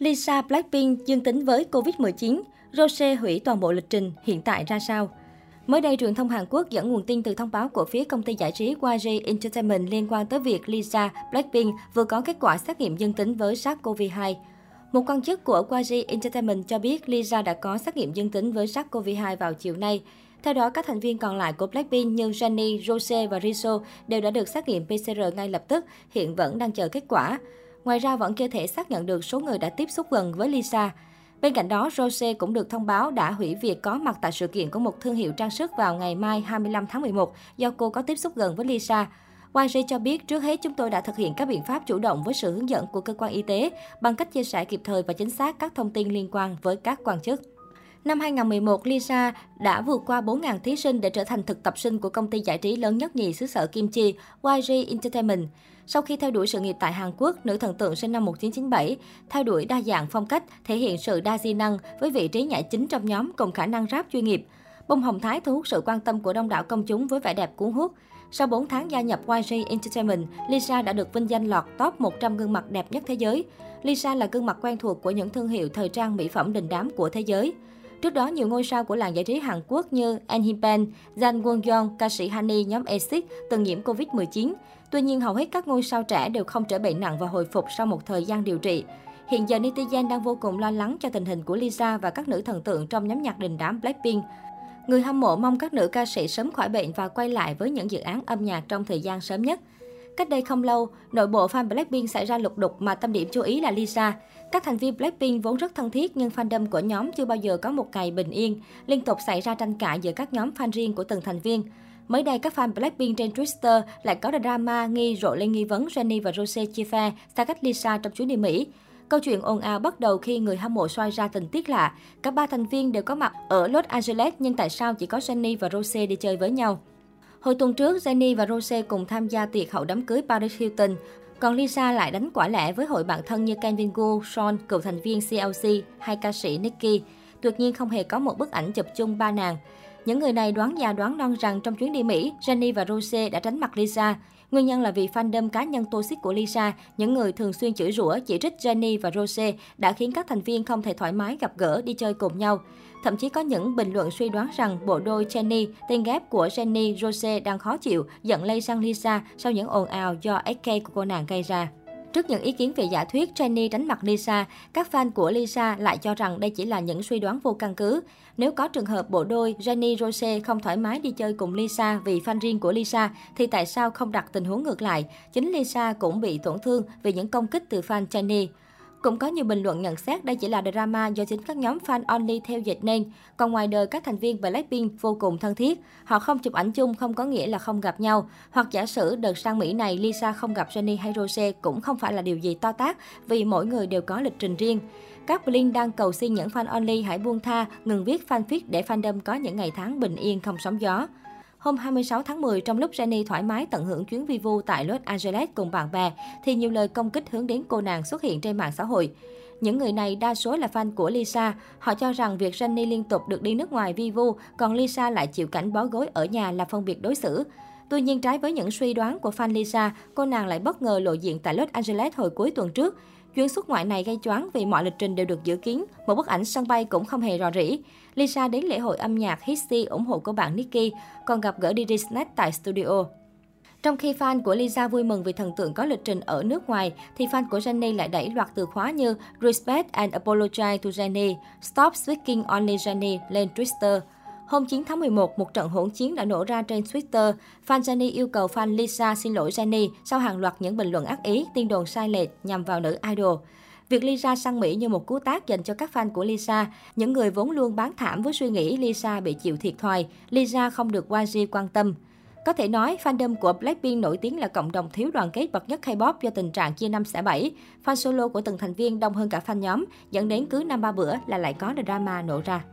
Lisa Blackpink dương tính với Covid-19, Rose hủy toàn bộ lịch trình, hiện tại ra sao? Mới đây, truyền thông Hàn Quốc dẫn nguồn tin từ thông báo của phía công ty giải trí YG Entertainment liên quan tới việc Lisa Blackpink vừa có kết quả xét nghiệm dương tính với SARS-CoV-2. Một quan chức của YG Entertainment cho biết Lisa đã có xét nghiệm dương tính với SARS-CoV-2 vào chiều nay. Theo đó, các thành viên còn lại của Blackpink như Jennie, Rosé và Rizzo đều đã được xét nghiệm PCR ngay lập tức, hiện vẫn đang chờ kết quả. Ngoài ra, vẫn chưa thể xác nhận được số người đã tiếp xúc gần với Lisa. Bên cạnh đó, Rosé cũng được thông báo đã hủy việc có mặt tại sự kiện của một thương hiệu trang sức vào ngày mai 25 tháng 11 do cô có tiếp xúc gần với Lisa. YG cho biết, trước hết chúng tôi đã thực hiện các biện pháp chủ động với sự hướng dẫn của cơ quan y tế bằng cách chia sẻ kịp thời và chính xác các thông tin liên quan với các quan chức. Năm 2011, Lisa đã vượt qua 4.000 thí sinh để trở thành thực tập sinh của công ty giải trí lớn nhất nhì xứ sở Kim Chi, YG Entertainment. Sau khi theo đuổi sự nghiệp tại Hàn Quốc, nữ thần tượng sinh năm 1997, theo đuổi đa dạng phong cách, thể hiện sự đa di năng với vị trí nhảy chính trong nhóm cùng khả năng rap chuyên nghiệp. Bông hồng Thái thu hút sự quan tâm của đông đảo công chúng với vẻ đẹp cuốn hút. Sau 4 tháng gia nhập YG Entertainment, Lisa đã được vinh danh lọt top 100 gương mặt đẹp nhất thế giới. Lisa là gương mặt quen thuộc của những thương hiệu thời trang mỹ phẩm đình đám của thế giới. Trước đó, nhiều ngôi sao của làng giải trí Hàn Quốc như Anh Hee-ban, Jang Won-yeon, ca sĩ Honey nhóm EXID từng nhiễm Covid-19. Tuy nhiên, hầu hết các ngôi sao trẻ đều không trở bệnh nặng và hồi phục sau một thời gian điều trị. Hiện giờ, netizen đang vô cùng lo lắng cho tình hình của Lisa và các nữ thần tượng trong nhóm nhạc đình đám Blackpink. Người hâm mộ mong các nữ ca sĩ sớm khỏi bệnh và quay lại với những dự án âm nhạc trong thời gian sớm nhất. Cách đây không lâu, nội bộ fan Blackpink xảy ra lục đục mà tâm điểm chú ý là Lisa. Các thành viên Blackpink vốn rất thân thiết nhưng fandom của nhóm chưa bao giờ có một ngày bình yên, liên tục xảy ra tranh cãi giữa các nhóm fan riêng của từng thành viên. Mới đây, các fan Blackpink trên Twitter lại có drama rộ lên nghi vấn Jennie và Rosé chia phe xa cách Lisa trong chuyến đi Mỹ. Câu chuyện ồn ào bắt đầu khi người hâm mộ soi ra tình tiết lạ. Cả ba thành viên đều có mặt ở Los Angeles nhưng tại sao chỉ có Jennie và Rosé đi chơi với nhau? Hồi tuần trước, Jennie và Rosé cùng tham gia tiệc hậu đám cưới Paris Hilton, còn Lisa lại đánh quả lẻ với hội bạn thân như Kevin Gu, Sean, cựu thành viên CLC hay ca sĩ Nicki. Tuyệt nhiên không hề có một bức ảnh chụp chung ba nàng. Những người này đoán già đoán non rằng trong chuyến đi Mỹ, Jennie và Rosé đã tránh mặt Lisa. Nguyên nhân là vì fandom cá nhân toxic của Lisa, những người thường xuyên chửi rủa, chỉ trích Jennie và Rosé đã khiến các thành viên không thể thoải mái gặp gỡ, đi chơi cùng nhau. Thậm chí có những bình luận suy đoán rằng bộ đôi Jennie, tên ghép của Jennie, Rosé đang khó chịu, giận lây sang Lisa sau những ồn ào do SK của cô nàng gây ra. Trước những ý kiến về giả thuyết Jennie tránh mặt Lisa, các fan của Lisa lại cho rằng đây chỉ là những suy đoán vô căn cứ. Nếu có trường hợp bộ đôi Jennie-Rosé không thoải mái đi chơi cùng Lisa vì fan riêng của Lisa, thì tại sao không đặt tình huống ngược lại? Chính Lisa cũng bị tổn thương vì những công kích từ fan Jennie. Cũng có nhiều bình luận nhận xét đây chỉ là drama do chính các nhóm fan only theo dịch nên. Còn ngoài đời, các thành viên Blackpink vô cùng thân thiết. Họ không chụp ảnh chung không có nghĩa là không gặp nhau. Hoặc giả sử đợt sang Mỹ này Lisa không gặp Jennie hay Rosé cũng không phải là điều gì to tát vì mỗi người đều có lịch trình riêng. Các Blink đang cầu xin những fan only hãy buông tha, ngừng viết fanfic để fandom có những ngày tháng bình yên không sóng gió. Hôm 26 tháng 10, trong lúc Jennie thoải mái tận hưởng chuyến vi vu tại Los Angeles cùng bạn bè, thì nhiều lời công kích hướng đến cô nàng xuất hiện trên mạng xã hội. Những người này đa số là fan của Lisa. Họ cho rằng việc Jennie liên tục được đi nước ngoài vi vu, còn Lisa lại chịu cảnh bó gối ở nhà là phân biệt đối xử. Tuy nhiên, trái với những suy đoán của fan Lisa, cô nàng lại bất ngờ lộ diện tại Los Angeles hồi cuối tuần trước. Chuyến xuất ngoại này gây choáng vì mọi lịch trình đều được dự kiến, một bức ảnh sân bay cũng không hề rò rỉ. Lisa đến lễ hội âm nhạc Hixie ủng hộ cô bạn Nicki, còn gặp gỡ DJ Snake tại studio. Trong khi fan của Lisa vui mừng vì thần tượng có lịch trình ở nước ngoài, thì fan của Jennie lại đẩy loạt từ khóa như Respect and Apologize to Jennie, Stop Speaking Only Jennie lên Twitter. Hôm 9 tháng 11, một trận hỗn chiến đã nổ ra trên Twitter. Fan Jennie yêu cầu fan Lisa xin lỗi Jennie sau hàng loạt những bình luận ác ý, tin đồn sai lệch nhằm vào nữ idol. Việc Lisa sang Mỹ như một cú tát dành cho các fan của Lisa, những người vốn luôn bán thảm với suy nghĩ Lisa bị chịu thiệt thòi, Lisa không được YG quan tâm. Có thể nói, fandom của Blackpink nổi tiếng là cộng đồng thiếu đoàn kết bậc nhất K-pop do tình trạng chia năm xẻ bảy. Fan solo của từng thành viên đông hơn cả fan nhóm, dẫn đến cứ 5-3 bữa là lại có drama nổ ra.